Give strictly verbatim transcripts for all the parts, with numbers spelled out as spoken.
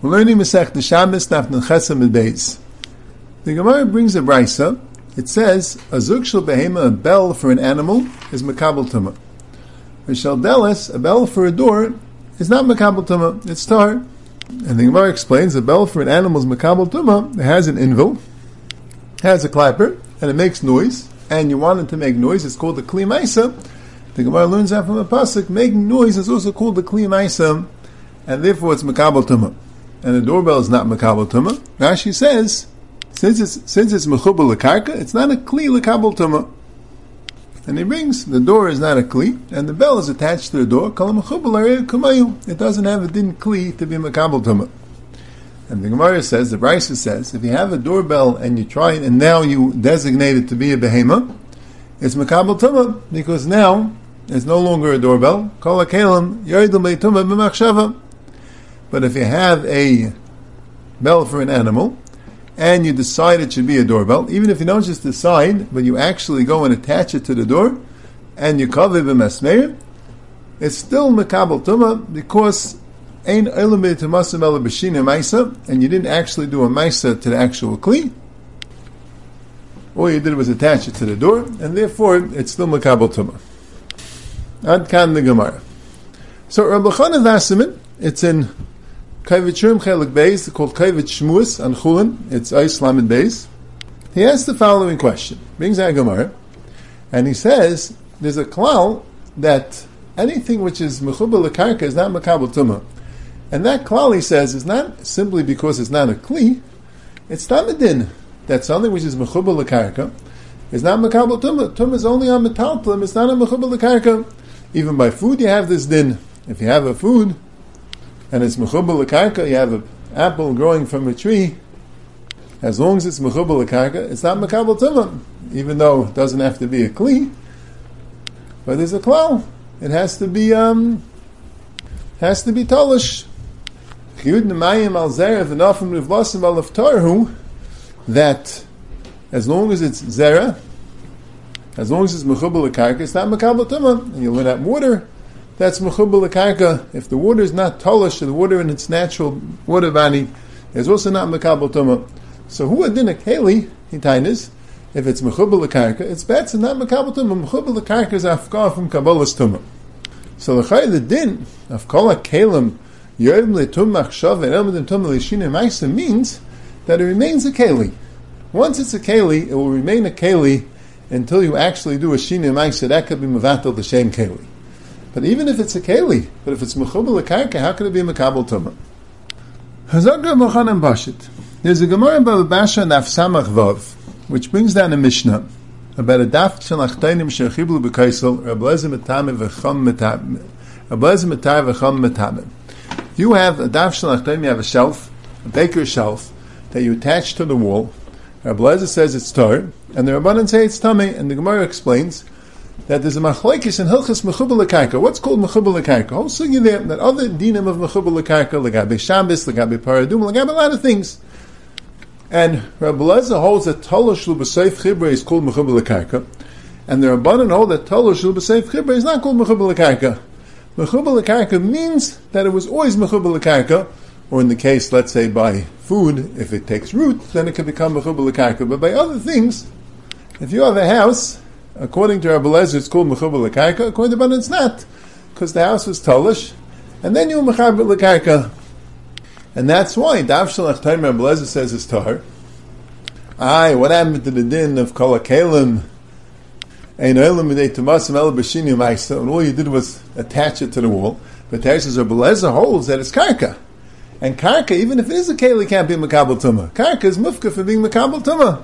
We're learning Mesechta Shabbos, Nafnan Chesem and Beis. The Gemara brings a Braisa. It says, Azuk shel behema, a bell for an animal, is makabel tuma. A shaldeles, a bell for a door, is not makabel tuma, it's tar. And the Gemara explains, a bell for an animal is makabel tuma. It has an invil, has a clapper, and it makes noise. And you want it to make noise, it's called the kli maisa. The Gemara learns that from a pasuk, making noise is also called the kli maisa, and therefore it's makabel tuma. And the doorbell is not makabel tuma. Rashi says, since it's since it's mechubel lekarka, it's not a kli lekabel tuma. And he brings the door is not a kli, and the bell is attached to the door. Kalam mechubel kumayu. It doesn't have a din kli to be makabel tuma. And the Gemara says, the Braisa says, if you have a doorbell and you try it, and now you designate it to be a behema, it's makabel tuma, because now it's no longer a doorbell. Kol hakelam yoredum leituma b'machshava. But if you have a bell for an animal, and you decide it should be a doorbell, even if you don't just decide, but you actually go and attach it to the door, and you cover b'masmeir, it's still mekabel tuma, because ain olam b'tumasem ela b'shina maisa, and you didn't actually do a maisa to the actual kli. All you did was attach it to the door, and therefore it's still mekabel tuma. Ad kan the Gemara. So Rabbeinu Chananel Vasamin, it's in Kavitchurim Chelik Beis, called Kavit Shmuas and Chulin, it's Islam and Beis. He asks the following question, brings out Gemara, and he says there's a klal that anything which is mechubel lekarka is not makabel tuma, and that klal, he says, is not simply because it's not a kli, it's tamadin, that something which is mechubel lekarka is not makabel tuma. Tuma is only on metalplim, it's not a mechubel lekarka. Even by food you have this din. If you have a food and it's mechubel lekarka, you have an apple growing from a tree, as long as it's mechubel lekarka, it's not makabel tuma, even though it doesn't have to be a kli. But there's a klal. It has to be, um, has to be talish. That as long as it's zera, as long as it's mechubel lekarka, it's not makabel tuma. And you learn that water, that's mechubel lekarka. If the water is not tolish, the water in its natural water body is also not mekabel tuma. So hu adin akeli, he tainas, if it's mechubel lekarka, it's bats and not mekabel tuma. Mechubel lekarka is afkar from kabbalas tuma. So l'chai the din of kol akelim yorim letum machshav and elmedim tum leishine ma'isa means that it remains a keli. Once it's a keli, it will remain a keli until you actually do a shine ma'isa. That could be mevatel the shem keli. But even if it's a keli, but if it's mechubel lekarka, how could it be makabel tuma? Hazagra mochan bashit. There's a Gemara in Bava Basra Daf Samach Vav, which brings down a Mishnah about a daf shalachtanim shechiblu b'kaisel rablezim etame v'cham metame rablezim etame v'cham metame. If you have a daf shalachtanim, you have a shelf, a baker's shelf that you attach to the wall. Rablezim says it's tar, and the Rabbanan say it's tummy, and the Gemara explains that there's a machlekes in hilchas mechubel lekarka. What's called mechubel lekarka? Whole sugya there, that other dinim of mechubel lekarka, legabe Shabbos, legabe paradum, legabe a lot of things. And Rabbi Elazar holds that tolosh l'b'seif chibra is called mechubel lekarka, and the Rabbanan hold that tolosh l'b'seif chibra is not called mechubel lekarka. Mechubel lekarka means that it was always mechubel lekarka, or in the case, let's say, by food, if it takes root, then it can become mechubel lekarka. But by other things, if you have a house, according to Rabbi Elazar, it's called mechubel lekarka. According to Rabbi Elazar, it's not, because the house was tolish, and then you mechabel lekarka, and that's why Daf Shalach Taim Rabbi Elazar says it's tar. Aye, what happened to the din of Kol Hakelim? And all you did was attach it to the wall. But Taisus Rabbi Elazar holds that it's karka, and karka, even if it is a keli, can't be makabel tuma. Karka is mufka for being makabel tuma.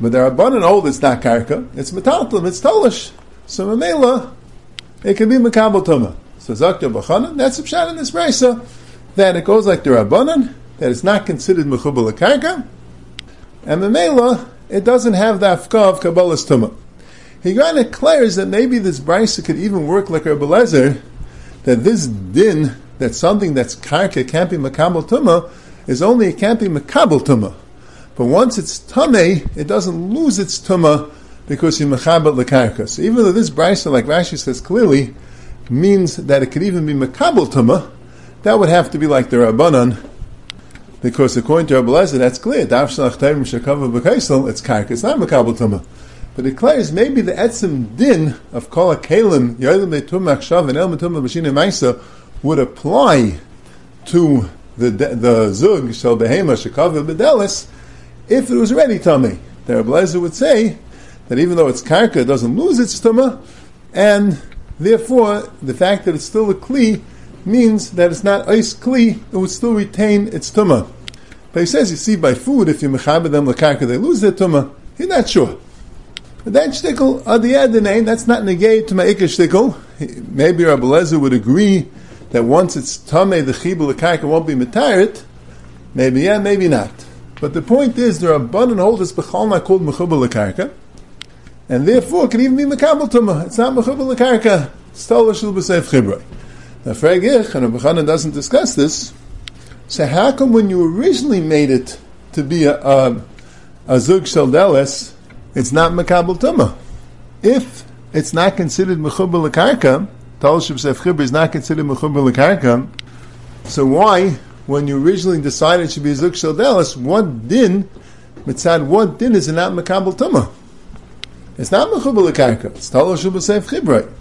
But the Rabbanan hold it's not karka, it's metaltlim, it's tolish. So mamela, it can be makabel tuma. So Zakta B'chanan, that's a pshat in this Braisa, that it goes like the Rabbanan, that it's not considered mechubel lekarka, and mamela, it doesn't have the afka of kabbalas tuma. He kind of declares that maybe this Braisa could even work like Rabbi Elazar, that this din, that something that's karka can't be makabel tuma, is only it can't be makabel tuma. But once it's tameh, it doesn't lose its tumah because you mechabel lekarka. So even though this Braisa, like Rashi says clearly, means that it could even be mechabel tumah, that would have to be like the Rabbanan, Because according to Rabbi Elazar, that's clear. It's not makabel tumah. But it declares maybe the etzim din of kol hakelim yoylim letumah achshav and el metumah b'shinei ma'isa would apply to the the zug shel behema shekavah b'delis if it was already tummy. The Rabbi Elazar would say that even though it's karka, it doesn't lose its tumah, and therefore the fact that it's still a kli means that it's not ois kli, it would still retain its tumah. But he says, you see, by food, if you mechabed them l'karka, they lose their tumah. You're not sure. But that shtickle, adiyadinei, that's not negate to ma'ikah shtickle. Maybe Rabbi Elazar would agree that once it's tameh, the chibul l'karka won't be metarit. Maybe yeah, maybe not. But the point is, there are abundant holders b'chol not called mechubal l'karka, and therefore it can even be mekabel tumah. It's not mechubal l'karka. Stola shul b'seif chibrei. Now, Fregich, and Reb Chaim doesn't discuss this, so how come when you originally made it to be a, a, a Zug Shaldeles, it's not Mekabel Tumah? If it's not considered Mechubel L'Karka, Tal Shib Sef Chibur is not considered Mechubel L'Karka, so why, when you originally decided it should be a Zug Shaldeles, what din, Mitzad, what din is it not Mekabel Tumah? It's not Mechubel L'Karka, it's Tal Shib Sef Chibur.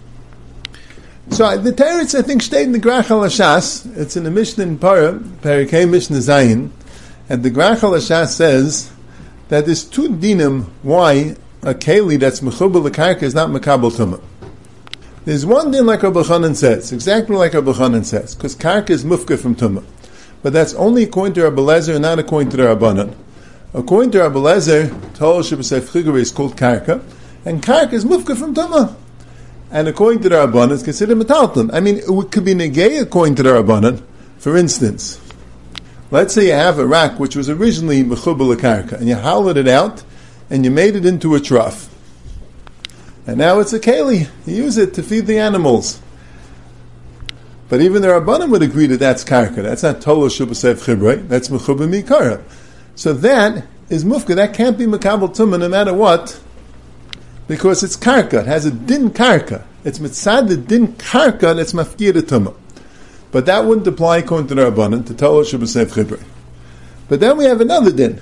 So the teretz, I think, stayed in the Grach HaLashas. It's in the Mishnah in Parah, Perikei Mishnah Zayin, and the Grach HaLashas says that there's two dinim why a keli that's mechubel l'karka is not mekabel tumah. There's one din like Rabbi Chanan says, exactly like Rabbi Chanan says, because karka is mufka from tumah, but that's only according to Rabbi Elazar and not according to the Rabbanan. According to Rabbi Elazar, Tol Sheb'Sef Chiguri is called karka, and karka is mufka from tumah. And according to the Rabbanan, it's considered metalton. I mean, it could be negay according to the Rabbanan. For instance, let's say you have a rock which was originally mechubel l'karka, and you hollowed it out, and you made it into a trough. And now it's a keli. You use it to feed the animals. But even the Rabbanan would agree that that's karka. That's not tolo shubasef chibrei. That's mechubel mikara. So that is mufka. That can't be mekabel tumah no matter what. Because it's karka, it has a din karka. It's mitzad the din karka, and it's mafkir the tumah. But that wouldn't apply according to the Rabbanan, to Tolo Shubasef Chibur. But then we have another din,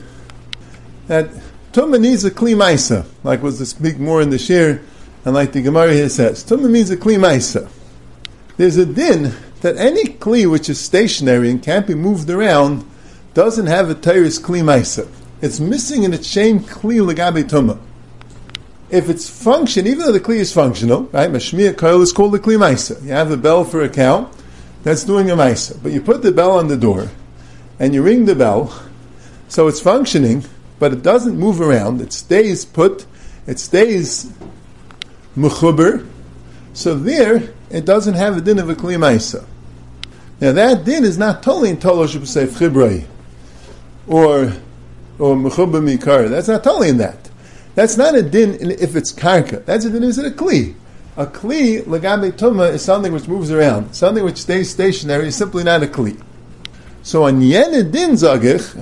that tumah needs a kli maisa, like was to speak more in the shir, and like the Gemara here says, tumah means a kli maisa. There's a din that any kli which is stationary and can't be moved around doesn't have a teres kli maisa. It's missing in its shame kli legabe tumah. If it's function, even though the kli is functional, right? Mashmiya koil is called a kli maisa. You have a bell for a cow, that's doing a maisa. But you put the bell on the door, and you ring the bell, so it's functioning, but it doesn't move around. It stays put, it stays mechuber. So there, it doesn't have a din of a kli maisa. Now that din is not totally in tolo sheb'sef chibrei, or or mechuber mikar. That's not totally in that. That's not a din in, if it's karka. That's a din is it a kli. A kli, legabe tumah, is something which moves around. Something which stays stationary is simply not a kli. So on yen din zagich,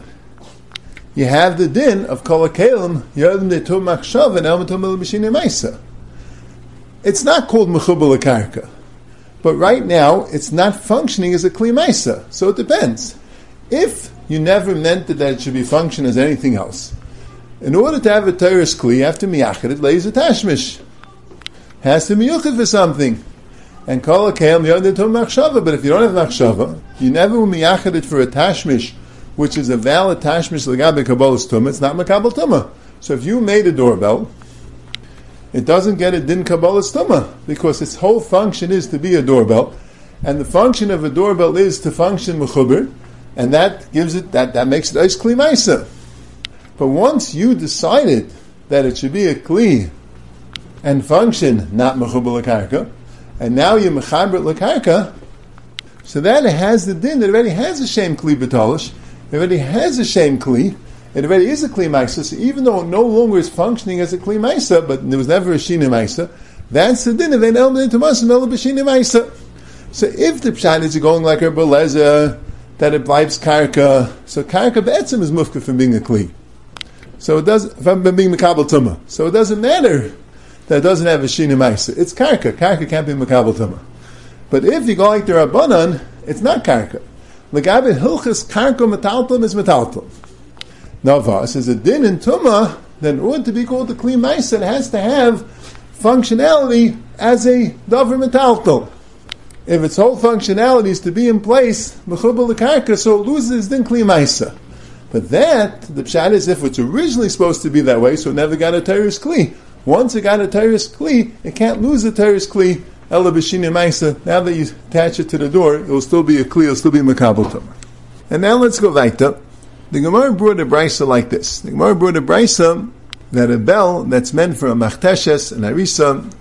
you have the din of kol hakelim, yodem de tumah achshav, and el metumah l'b'shinei ma'isa. It's not called mechubel l'karka. But right now, it's not functioning as a kli ma'isa. So it depends. If you never meant that it should be functioned as anything else, in order to have a teres kli, you have to miyachid it lays a tashmish. Has to miyuchid for something. And kol hakelim yodem tumah machshava. But if you don't have machshava, you never will miyachid it for a tashmish, which is a valid tashmish legabe kabbalas tumah. It's not makabel tumah. So if you made a doorbell, it doesn't get a din kabbalas tumah because its whole function is to be a doorbell, and the function of a doorbell is to function mechubber, and that gives it that that makes it ois kli ma'isa. But once you decided that it should be a kli and function, not mechubel l'karka, and now you're mechaber l'karka, so that it has the din, it already has a shem kli b'talish, it already has a shem kli, it already is a kli ma'isa, so even though it no longer is functioning as a kli ma'isa, but there was never a shina ma'isa, that's the din of an elm d'tumas and el b'shina ma'isa. So if the pshat is going like a beleza, that it blives karka, so karka b'etzim is mufka from being a kli. So it doesn't. If I'm being mekabel tumah, so it doesn't matter that it doesn't have a shina ma'isa. It's karka. Karka can't be mekabel tumah. But if you go like the Rabbanan, it's not karka. L'gabin hilchus karko metaltlim is metaltlim. Now, if it says a din in tumah, then in order to be called a kli ma'isa, it has to have functionality as a davar metaltlim. If its whole functionality is to be in place, mechubal l'karka, so it loses din kli ma'isa. But that, the pshat is, if it's originally supposed to be that way, so it never got a terrorist kli. Once it got a terrorist kli, it can't lose a terrorist kli. Ela b'shinei ma'isa. Now that you attach it to the door, it will still be a kli, it will still be makabel tumah. And now let's go weiter. The Gemara brought a braisa like this. The Gemara brought a braisa that a bell that's meant for a machteshes, an arisa,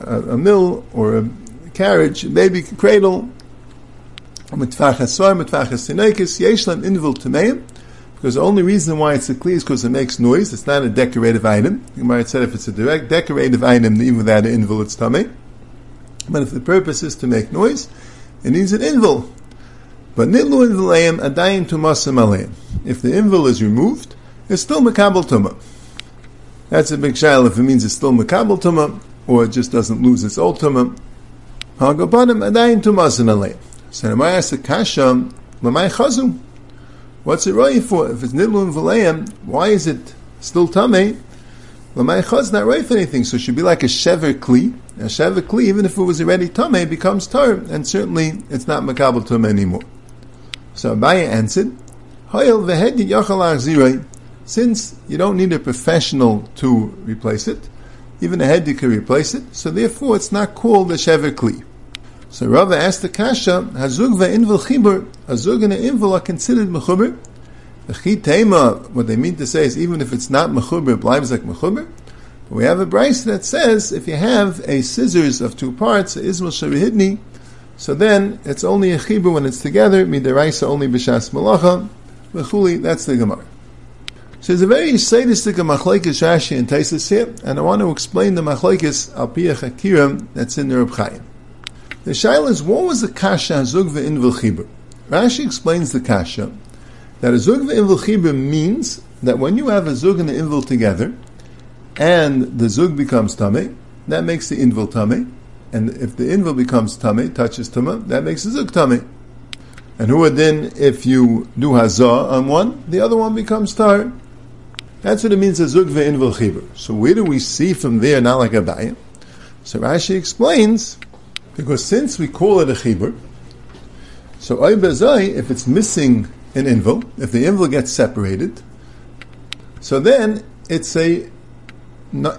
a, a mill, or a carriage, a baby cradle, mitfach hasoy, mitfach hasinekes, yesh lahem invul tumeim, because the only reason why it's a kli is because it makes noise. It's not a decorative item. The Gemara said if it's a direct decorative item, even without an invul, it's tummy. But if the purpose is to make noise, it needs an invul. But nidlu invilayim adayim tumasim alayim. If the invul is removed, it's still makabel tumah. That's a big shayla if it means it's still makabel tumah or it just doesn't lose its old tumah. Hagabanim adayim tumasim alayim. So Ramay asks the kasha, lamay chazu. What's it right for? If it's nidlu invilayim, why is it still tumah? Lamay chaz's not right for anything, so it should be like a shever kli. A shever kli, even if it was already tumah, becomes tar, and certainly it's not makabel tumah anymore. So Abaye answered, since you don't need a professional to replace it, even a head can replace it, so therefore it's not called a shever kli. So Rav asked the kasha, hazug v'invil chibur, hazug and invil are considered mechuber. The chitema, what they mean to say is even if it's not mechuber, it blives like mechuber. But we have a braisa that says if you have a scissors of two parts, ismal sharihidni, so then, it's only a chibur when it's together, midaraisa only b'shas malacha, v'chuli, that's the Gemara. So there's a very sadistic machlekes Rashi and Taisus here, and I want to explain the machlekes al pi hakiram that's in the Reb Chaim. The shaila is, what was the kasha hazug v'invil chibur? Rashi explains the kasha, that hazug v'invil chibur means that when you have a zug and an invil together, and the zug becomes tameh, that makes the invil tameh. And if the invil becomes tummy, touches tumah, that makes the zug tummy. And who then, if you do hazah on one, the other one becomes tar. That's what it means, a zug ve'invil chibur. So where do we see from there, not like Abaye? So Rashi explains, because since we call it a chibur, so oibazai, if it's missing an invil, if the invil gets separated, so then it's a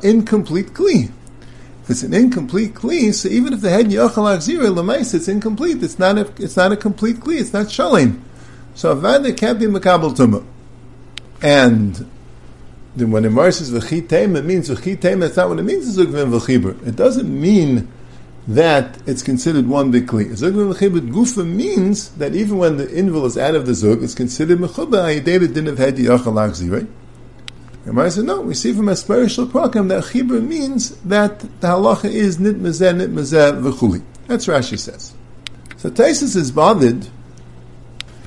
incomplete kli. It's an incomplete kli, so even if the head yochal achzira l'meis, it's incomplete. It's not a, it's not a complete kli. It's not shalem. So avada can't be makabel tumah. And then when the Gemara says v'chitem, it means v'chitem. That's not what it means. Zug v'im v'chibur. It doesn't mean that it's considered one big kli. Zug v'im v'chibur gufa means that even when the invil is out of the zug, it's considered mechuba ayidei din of head yochal achzira. And I said, no, we see from a spiritual program that chibur means that the halacha is nit mazeh, nit mazeh, v'chuli. That's what Rashi says. So Taisus is bothered.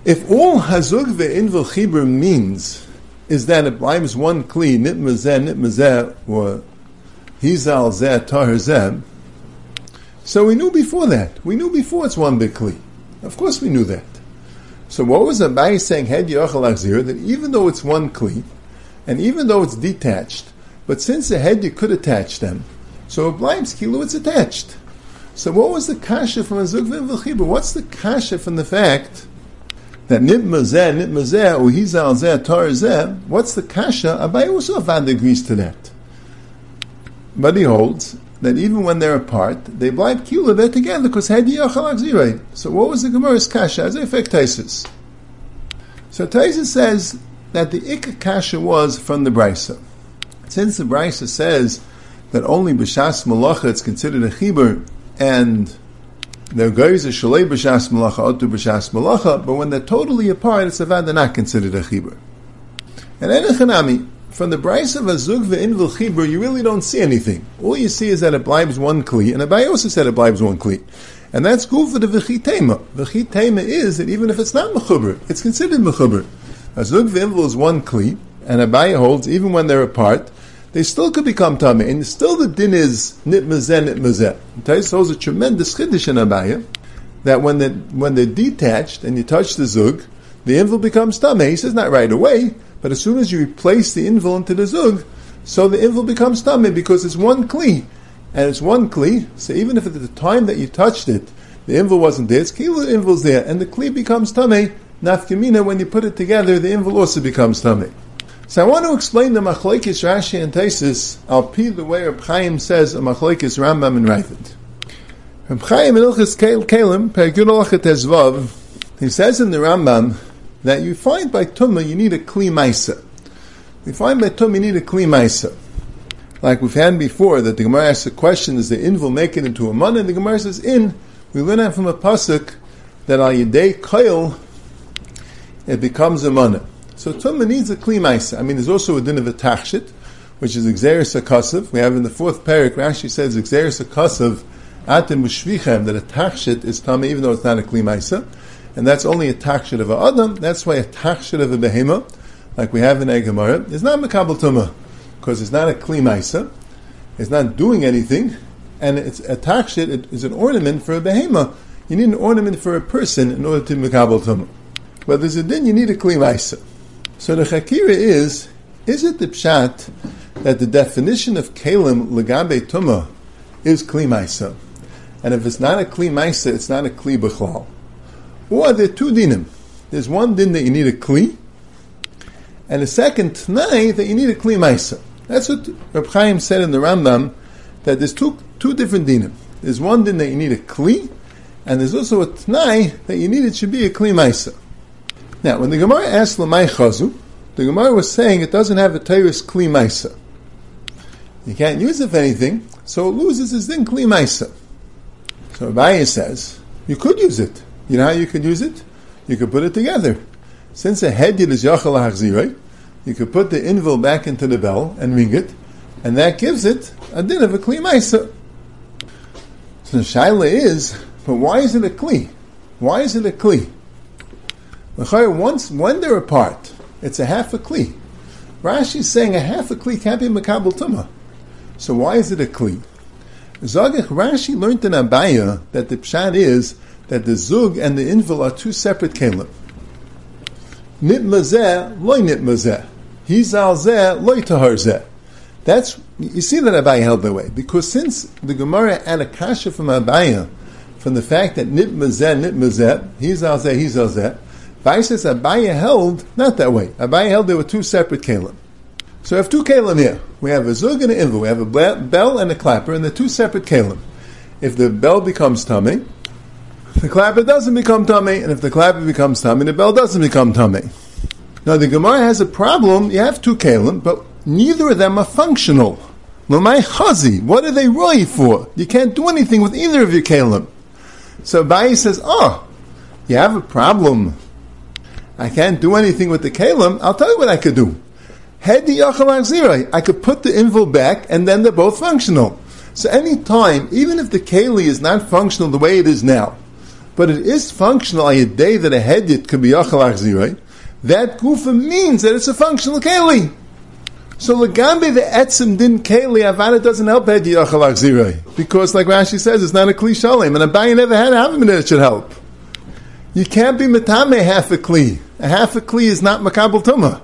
If all hazug ve'invil chibur means is that it blames one kli, nit mazeh, nit mazeh, or hizal zeh, tahir zeh, so we knew before that. We knew before it's one big kli. Of course we knew that. So what was Abaye saying, hed yochal achzira, that even though it's one kli, and even though it's detached, but since the head you could attach them, so it blinds kilu, it's attached. So what was the kasha from Azug v'invil chibur? What's the kasha from the fact that nit mazeh, nit mazeh, or hizal zeh, tar zeh? What's the kasha? Abaye also Raavad agrees to that. But he holds that even when they're apart, they blind kilu, they're together, because head yochal achzira. So what was the Gemara's kasha? As I affect Taisus. So Taisus says that the ikka kasha was from the Braisa. Since the Braisa says that only b'shas malacha it's considered a chibur, and there goes a shalei b'shas malacha, otu b'shas malacha, but when they're totally apart, it's avad, they're not considered a chibur. And enechanami, from the Braisa of azug v'invil chibur, you really don't see anything. All you see is that it blibes one kli, and Abaye also said it blibes one kli. And that's gufa de v'chitema. V'chitema is that even if it's not mechubur, it's considered mechubur. Azug v'invil is one kli, and Abaye holds, even when they're apart, they still could become tameh, and still the din is nit mazeh, nit mazeh. Taisus holds a tremendous chiddush in Abaye, that when the when they're detached and you touch the zug, the invul becomes tameh. He says not right away, but as soon as you replace the invul into the zug, so the invul becomes tameh because it's one kli, and it's one kli. So even if at the time that you touched it, the invul wasn't there, it's kli invul's there, and the kli becomes tameh. Nafkamina, when you put it together, the invul also becomes tameh. So I want to explain the Machlokes Rashi and Taisus, al-pi the way Reb Chaim says, a Machlokes Rambam and Raavad. Reb Chaim in Ilchis Kalim, Pergud Alachet Ezvav, he says in the Rambam that you find by Tumah you need a Kli Maisa. You find by Tumah you need a Kli Maisa. Like we've had before, that the Gemara asks the question, does the invul make it into a man? And the Gemara says, in, we learn that from a pasuk, that al yedei koil, it becomes a man. So Tumah needs a Kli Maisa. I mean, there's also a din of a Tachshit, which is Exeris HaKasav. We have in the fourth parak, Rashi says Exeris HaKasav Atem Mushvichem, that a Tachshit is Tameh, even though it's not a Kli Maisa. And that's only a Tachshit of a Adam. That's why a Tachshit of a Behema, like we have in a Gemara, is not Mekabel Tumah, because it's not a Kli Maisa. It's not doing anything. And it's a Tachshit, it is an ornament for a Behema. You need an ornament for a person in order to Mekabel Tumah. But there's a din, you need a Kli Maisa. So the Chakira is, is it the Pshat that the definition of Kalim Legabe Tumah is Kli Maisa? And if it's not a Kli Maisa, it's not a Kli B'chlal. Or there are two dinim. There's one din that you need a Kli, and the second T'nai that you need a Kli Maisa. That's what Reb Chaim said in the Rambam, that there's two two different dinim. There's one din that you need a Kli, and there's also a T'nai that you need it should be a Kli Maisa. Now, when the Gemara asked L'mai Chazu, the Gemara was saying it doesn't have a Teiris Kli Maisa. You can't use it for anything, so it loses its din Kli Maisa. So Abaye says, you could use it. You know how you could use it? You could put it together. Since a hedyid is yachal hachzirei, you could put the invul back into the bell and ring it, and that gives it a din of a Kli Maisa. So the shaila is, but why is it a Kli? Why is it a Kli? Once, when they're apart, it's a half a kli. Rashi's saying a half a kli can't be mekabel tumah. So why is it a kli? Zogich Rashi learned in Abaye that the pshat is that the zug and the invul are two separate kelim. Nit mazeh, loy nit mazeh. Hizal zeh, loy tahar zeh. That's, you see that Abaye held that way. Because since the Gemara had a kasha from Abaye, from the fact that nit mazeh, nit mazeh, hizal zeh, hizal zeh, Baises Abaye held not that way. Abaye held there were two separate kalim. So we have two kalim here. We have a zug and an invul. We have a bell and a clapper, and they're two separate kalim. If the bell becomes tameh, the clapper doesn't become tameh, and if the clapper becomes tameh, the bell doesn't become tameh. Now the Gemara has a problem. You have two kalim, but neither of them are functional. L'mai chazi, what are they roi for? You can't do anything with either of your kalim. So Abaye says, oh, you have a problem. I can't do anything with the kalim. I'll tell you what I could do. Hedi yachal achzirei. I could put the invul back, and then they're both functional. So any time, even if the keli is not functional the way it is now, but it is functional on a day that a hedit could be yachal achzirei, that gufa means that it's a functional keli. So legambe the etzim din keli avada doesn't help hedi yachal achzirei, because like Rashi says, it's not a kli shalem, and Abaye never had a havim that it should help. You can't be metame half a kli. A half a kli is not mekabel tumah.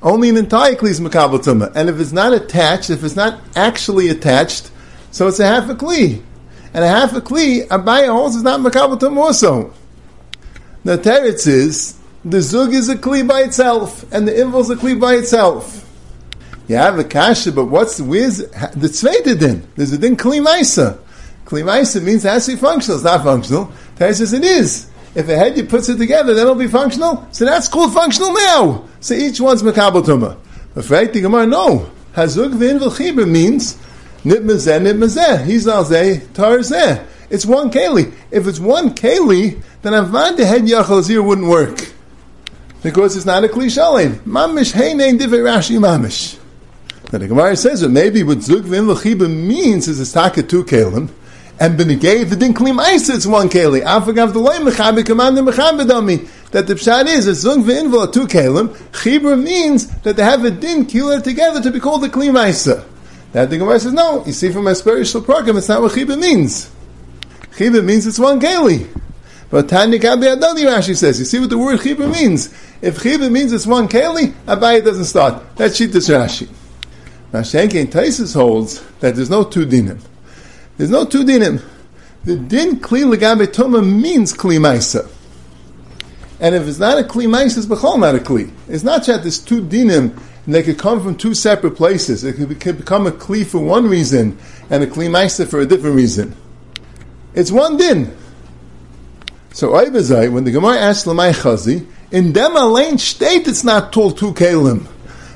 Only an entire kli is mekabel tumah. And if it's not attached, if it's not actually attached, so it's a half a kli. And a half a kli, Abaye holds is not mekabel tumah also. The teretz is, the zug is a kli by itself, and the invul is a kli by itself. You have a kasha, but what's, where's the tzveita din? There's a din kli maisa. Kli maisa means it has to be functional. It's not functional. Teretz says it is. If a hedid puts it together, then it'll be functional. So that's called functional now. So each one's mekabel tumah. But for the Gemara, no. Hazug v'invul chibur means nit mazeh, nit mazeh. Hizal zeh, tar zeh. It's one keli. If it's one keli, then avad the hed yachal zir wouldn't work, because it's not a kli shalem. Mamish heinain divei Rashi mamish. Now the Gemara says that maybe what zug v'invul chibur means is a stakat two kelim. And benegay, the din kli maisa, it's one keli. Afagav the loy mechabe commander mechabedami. That the pshat is a zung v'invul two kelim. Chibra means that they have a din killer together to be called the kli maisa. That the Gemara says no. You see from my spiritual program, it's not what chibra means. Chibra means it's one keli. But Tanya Kabi Adani, Rashi says, you see what the word Chiba means. If Chiba means it's one Keli, Abaye doesn't start. That's Shittas Rashi. Now Shenke and Taisus holds that there's no two dinim. There's no two dinim. The din Kli L'gabe Toma means Kli Maisa. And if it's not a Kli Maisa, it's Bechol not a Kli. It's not that there's two dinim and they could come from two separate places. It could, be, could become a Kli for one reason and a Kli Maisa for a different reason. It's one din. So Aibazai, when the Gemara asks Lamai Chazi, in Dem Alain state it's not told two Kalim.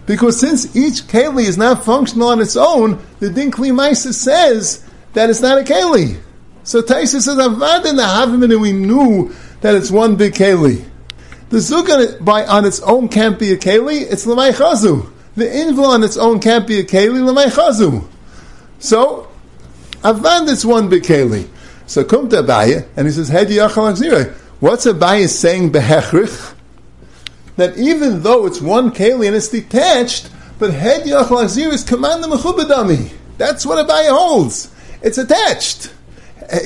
Because since each Keli is not functional on its own, the Din Kli Maisa says that it's not a Keli. So Taisa says, Avad in the Havim, and we knew that it's one big Keli. The Zug by on its own can't be a Keli, it's Lamai Chazu. The Invul on its own can't be a Keli, Lamai Chazu. So, Avad it's one big Keli. So come to Abaye, and he says, what's Abaye saying behechrich? That even though it's one keli and it's detached, but Hed Yachal Achzira is command the Mechubadami. That's what Abaye holds. It's attached.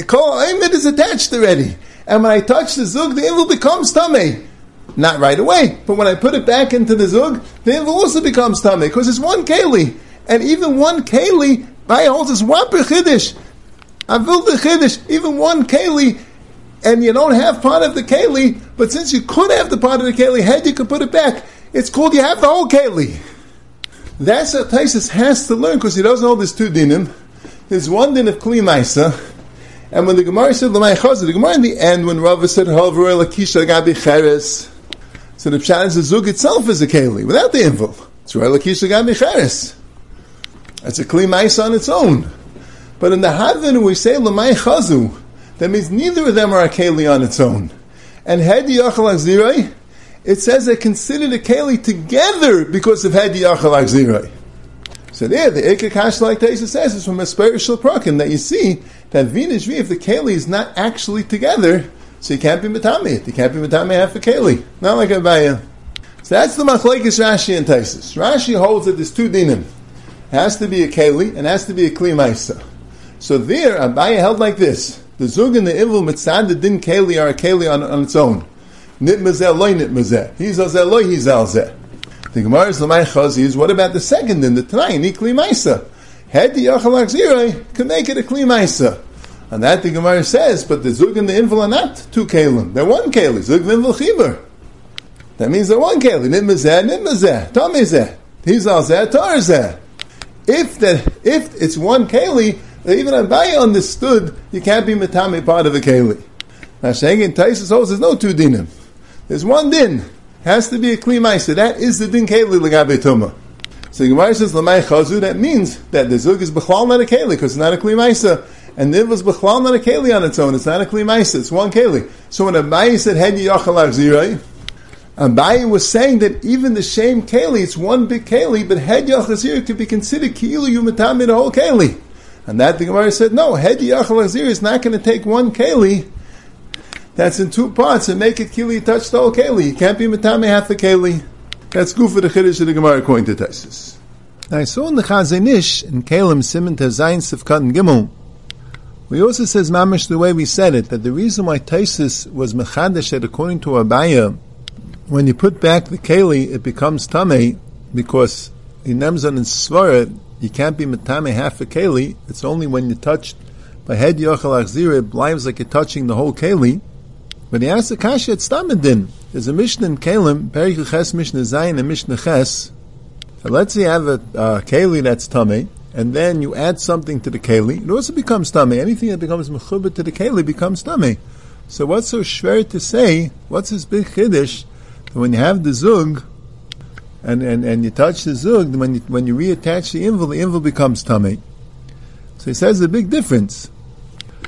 Kol Eimid is attached already. And when I touch the Zug, the Invul becomes Tameh. Not right away, but when I put it back into the Zug, the Invul also becomes Tameh, because it's one keli. And even one keli, Abaye holds is Waper Chiddush. Avil the Chiddush, even one keli, and you don't have part of the keli, but since you could have the part of the keli, had you could put it back, it's called you have the whole keli. That's what Taisus has to learn, because he doesn't know there's two dinim. There's one din of Kli Maisa, and when the Gemara said L'may Chazir, the Gemara in the end, when Rav said Halvroy Lakisha Gabi Cheres, so the Pshat is the Zug itself is a keli, without the invul. It's Roy Lakisha Gabi Cheres. That's a Kli Maisa on its own. But in the Havin, we say L'may Chazu, that means neither of them are a keli on its own. And Hed Yachal Achziroi, it says they're considered a keli together because of Hed Yachal Achziroi. So there, the Eikar Kasha like Taisa says is from a spiritual program that you see that Vinish V, if the keli is not actually together, so you can't be Matameh. You can't be Matameh half a keli. Not like Abaye. So that's the Machlekes Rashi and Taisus. Rashi holds that there's two dinim. It has to be a keli and it has to be a Kli Maisa. So there, Abaye held like this. The Zug and the Ivul Mitzad, the Din Keli, are a Keli on, on its own. Nit Mazeh, Loi Nit Mazeh. He's Azeh, Loi He's Alzeh. The Gemara is L'may Chaziz. What about the second Din, the Tanai, Kli Maisa? Hed Yachal Achziroi can make it a Kli Maisa. And that the Gemara says, but the Zug and the Ivul are not two Kelim. They're one Keli. Zug and Ivul Chiber. That means they're one Keli. Nit Mazeh, Nit Mazeh. Tom Ezeh. He's Alzeh, Tar Ezeh. If, the, if it's one Keli, even Abaye understood you can't be Matame part of a Keli. Now Shengen Taisus holds there's no two dinim. There's one din. It has to be a Kli Maisa. That is the din Keli L'gabe Tuma. So the Gemara says L'may Chazu, that means that the Zug is B'chlal not a Keli, because it's not a Kli Maisa. And Nivul is B'chlal not a Keli on its own. It's not a Kli Maisa. It's one Keli. So when Abaye said Hed Yachal Achziroi, Abaye was saying that even the same Keli, it's one big Keli, but Hed Yachal Achziroi could be considered Keilu you Matame the whole Keli. And that the Gemara said, no, Hed Yachal Achziroi is not going to take one Keli that's in two parts and make it Keli touch the whole Keli. It can't be Matame half the Keli. That's good for the Chiddush of the Gemara according to Taisus. Now I saw in the Chazon Ish, in Kalim Siman Tezayin Sivkat Gimel, we also says Mamash the way we said it, that the reason why Taisus was Mechadesh that according to Abaye, when you put back the Keli, it becomes Tameh, because in Nemzon and Svarah, you can't be Matame half a Keli. It's only when you're touched by Hed Yachal Achziroi, it lives like you're touching the whole Keli. But he asks the Kasha at Stamadin. There's a Mishnah in Kalim, Perikh Ches Mishnah Zayin and Mishnah Ches. So let's say you have a uh, Keli that's Tameh, and then you add something to the Keli, it also becomes Tameh. Anything that becomes Mechubah to the Keli becomes Tameh. So what's so shver to say, what's his big Chiddush, that when you have the Zug, And, and and you touch the zug, when you, when you reattach the invul, the invul becomes tameh. So he says a big difference.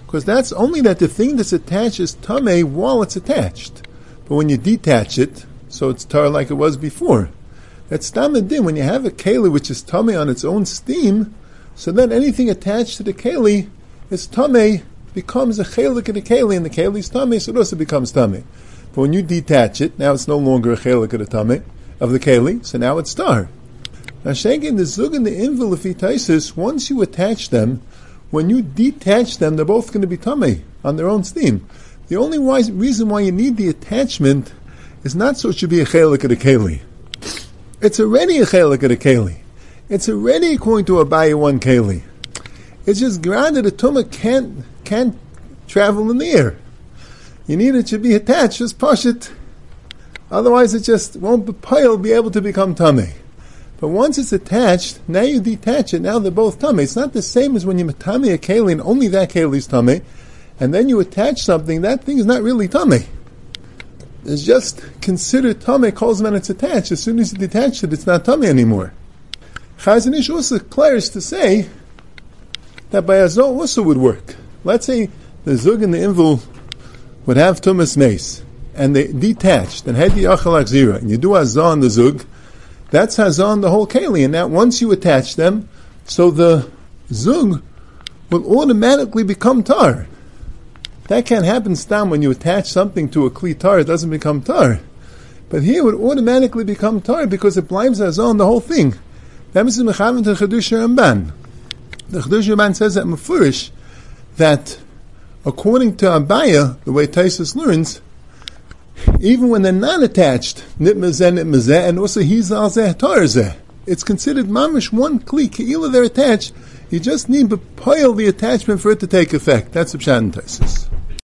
Because that's only that the thing that's attached is tameh while it's attached. But when you detach it, so it's tar like it was before. That's tamadin. When you have a keli which is tameh on its own steam, so then anything attached to the keli is tameh, becomes a chelik of the keli, and the keli is tameh, so it also becomes tameh. But when you detach it, now it's no longer a chelik of the tameh, of the Keli, so now it's tar. Now, Shenkin, the Zug and the Invul of Taisus, once you attach them, when you detach them, they're both going to be Tameh on their own steam. The only wise reason why you need the attachment is not so it should be a chelik of the keli. It's already a chelik of the keli. It's already according to Abaye one keli. It's just grounded. The tumah can't can't travel in the air. You need it to be attached. Just push it. Otherwise, it just won't be, be able to become tamei. But once it's attached, now you detach it. Now they're both tamei. It's not the same as when you tamei a keli and only that keli is tamei, and then you attach something. That thing is not really tamei. It's just considered tamei. Calls when it's attached. As soon as you detach it, it's not tamei anymore. Chazon Ish also declares to say that by Azot also would work. Let's say the Zug and the Invul would have Tumas Meis, and they detached, and had the Achalak Zira, and you do Azot on the Zug, that's Hazah on the whole Keli, and now once you attach them, so the Zug will automatically become Tar. That can't happen, Stam, when you attach something to a Kli Tar, it doesn't become Tar. But here it would automatically become Tar, because it blames Hazah on the whole thing. That means the Chadush Ramban says that Mefurish, that according to Abaye, the way Taisus learns, even when they're not attached, nitmazeh, nitmazeh, and also hizal zeh, tarzeh, it's considered mamish one kli, ke'ilah they're attached, you just need to pile the attachment for it to take effect. That's the Pshat in Taisus.